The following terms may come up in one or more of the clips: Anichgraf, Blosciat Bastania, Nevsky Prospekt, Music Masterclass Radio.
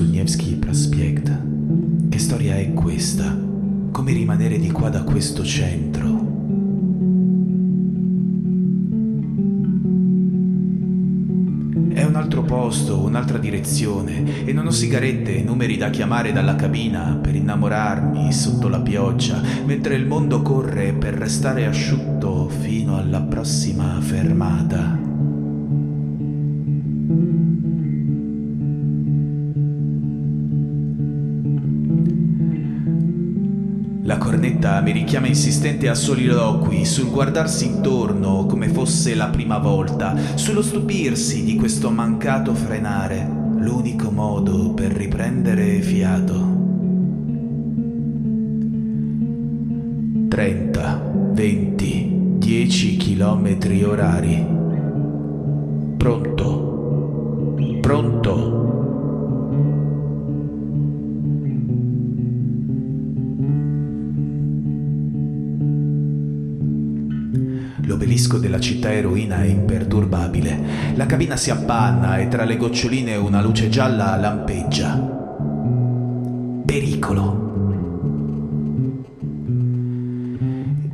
sul Nevsky Prospekt. Che storia è questa? Come rimanere di qua da questo centro? È un altro posto, un'altra direzione, e non ho sigarette e numeri da chiamare dalla cabina per innamorarmi sotto la pioggia, mentre il mondo corre per restare asciutto fino alla prossima fermata. La cornetta mi richiama insistente a soliloqui sul guardarsi intorno come fosse la prima volta, sullo stupirsi di questo mancato frenare, l'unico modo per riprendere fiato. 30, 20, 10 chilometri orari. Pronto, pronto. L'obelisco della città eroina è imperturbabile. La cabina si appanna e tra le goccioline una luce gialla lampeggia. Pericolo.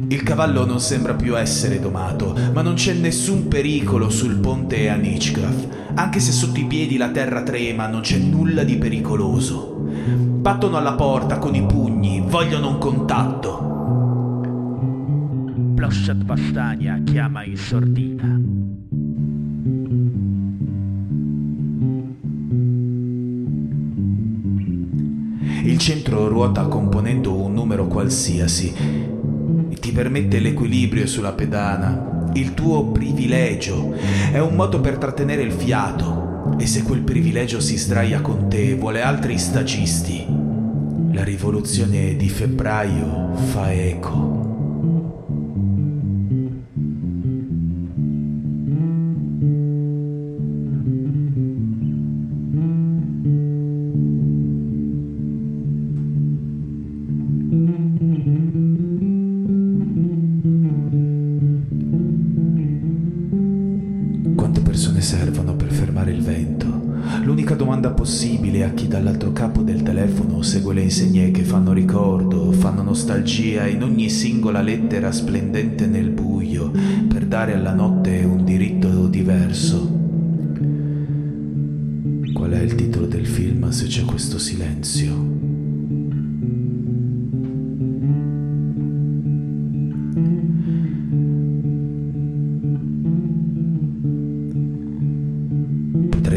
Il cavallo non sembra più essere domato, ma non c'è nessun pericolo sul ponte Anichgraf. Anche se sotto i piedi la terra trema, non c'è nulla di pericoloso. Battono alla porta con i pugni, vogliono un contatto. Blosciat Bastania chiama in sordina. Il centro ruota componendo un numero qualsiasi. Ti permette l'equilibrio sulla pedana, il tuo privilegio. È un modo per trattenere il fiato. E se quel privilegio si sdraia con te, vuole altri stagisti. La rivoluzione di febbraio fa eco. Servono per fermare il vento. L'unica domanda possibile a chi dall'altro capo del telefono segue le insegne che fanno ricordo, fanno nostalgia in ogni singola lettera splendente nel buio, per dare alla notte un diritto diverso. Qual è il titolo del film se c'è questo silenzio?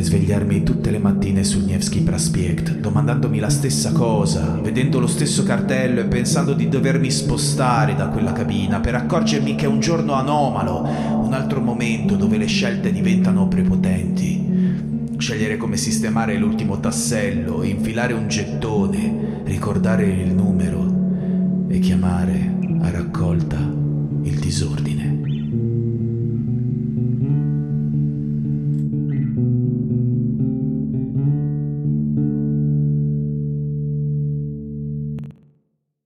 Svegliarmi tutte le mattine sul Nevsky Prospekt, domandandomi la stessa cosa, vedendo lo stesso cartello e pensando di dovermi spostare da quella cabina per accorgermi che è un giorno anomalo, un altro momento dove le scelte diventano prepotenti. Scegliere come sistemare l'ultimo tassello, infilare un gettone, ricordare il numero e chiamare a raccolta il disordine.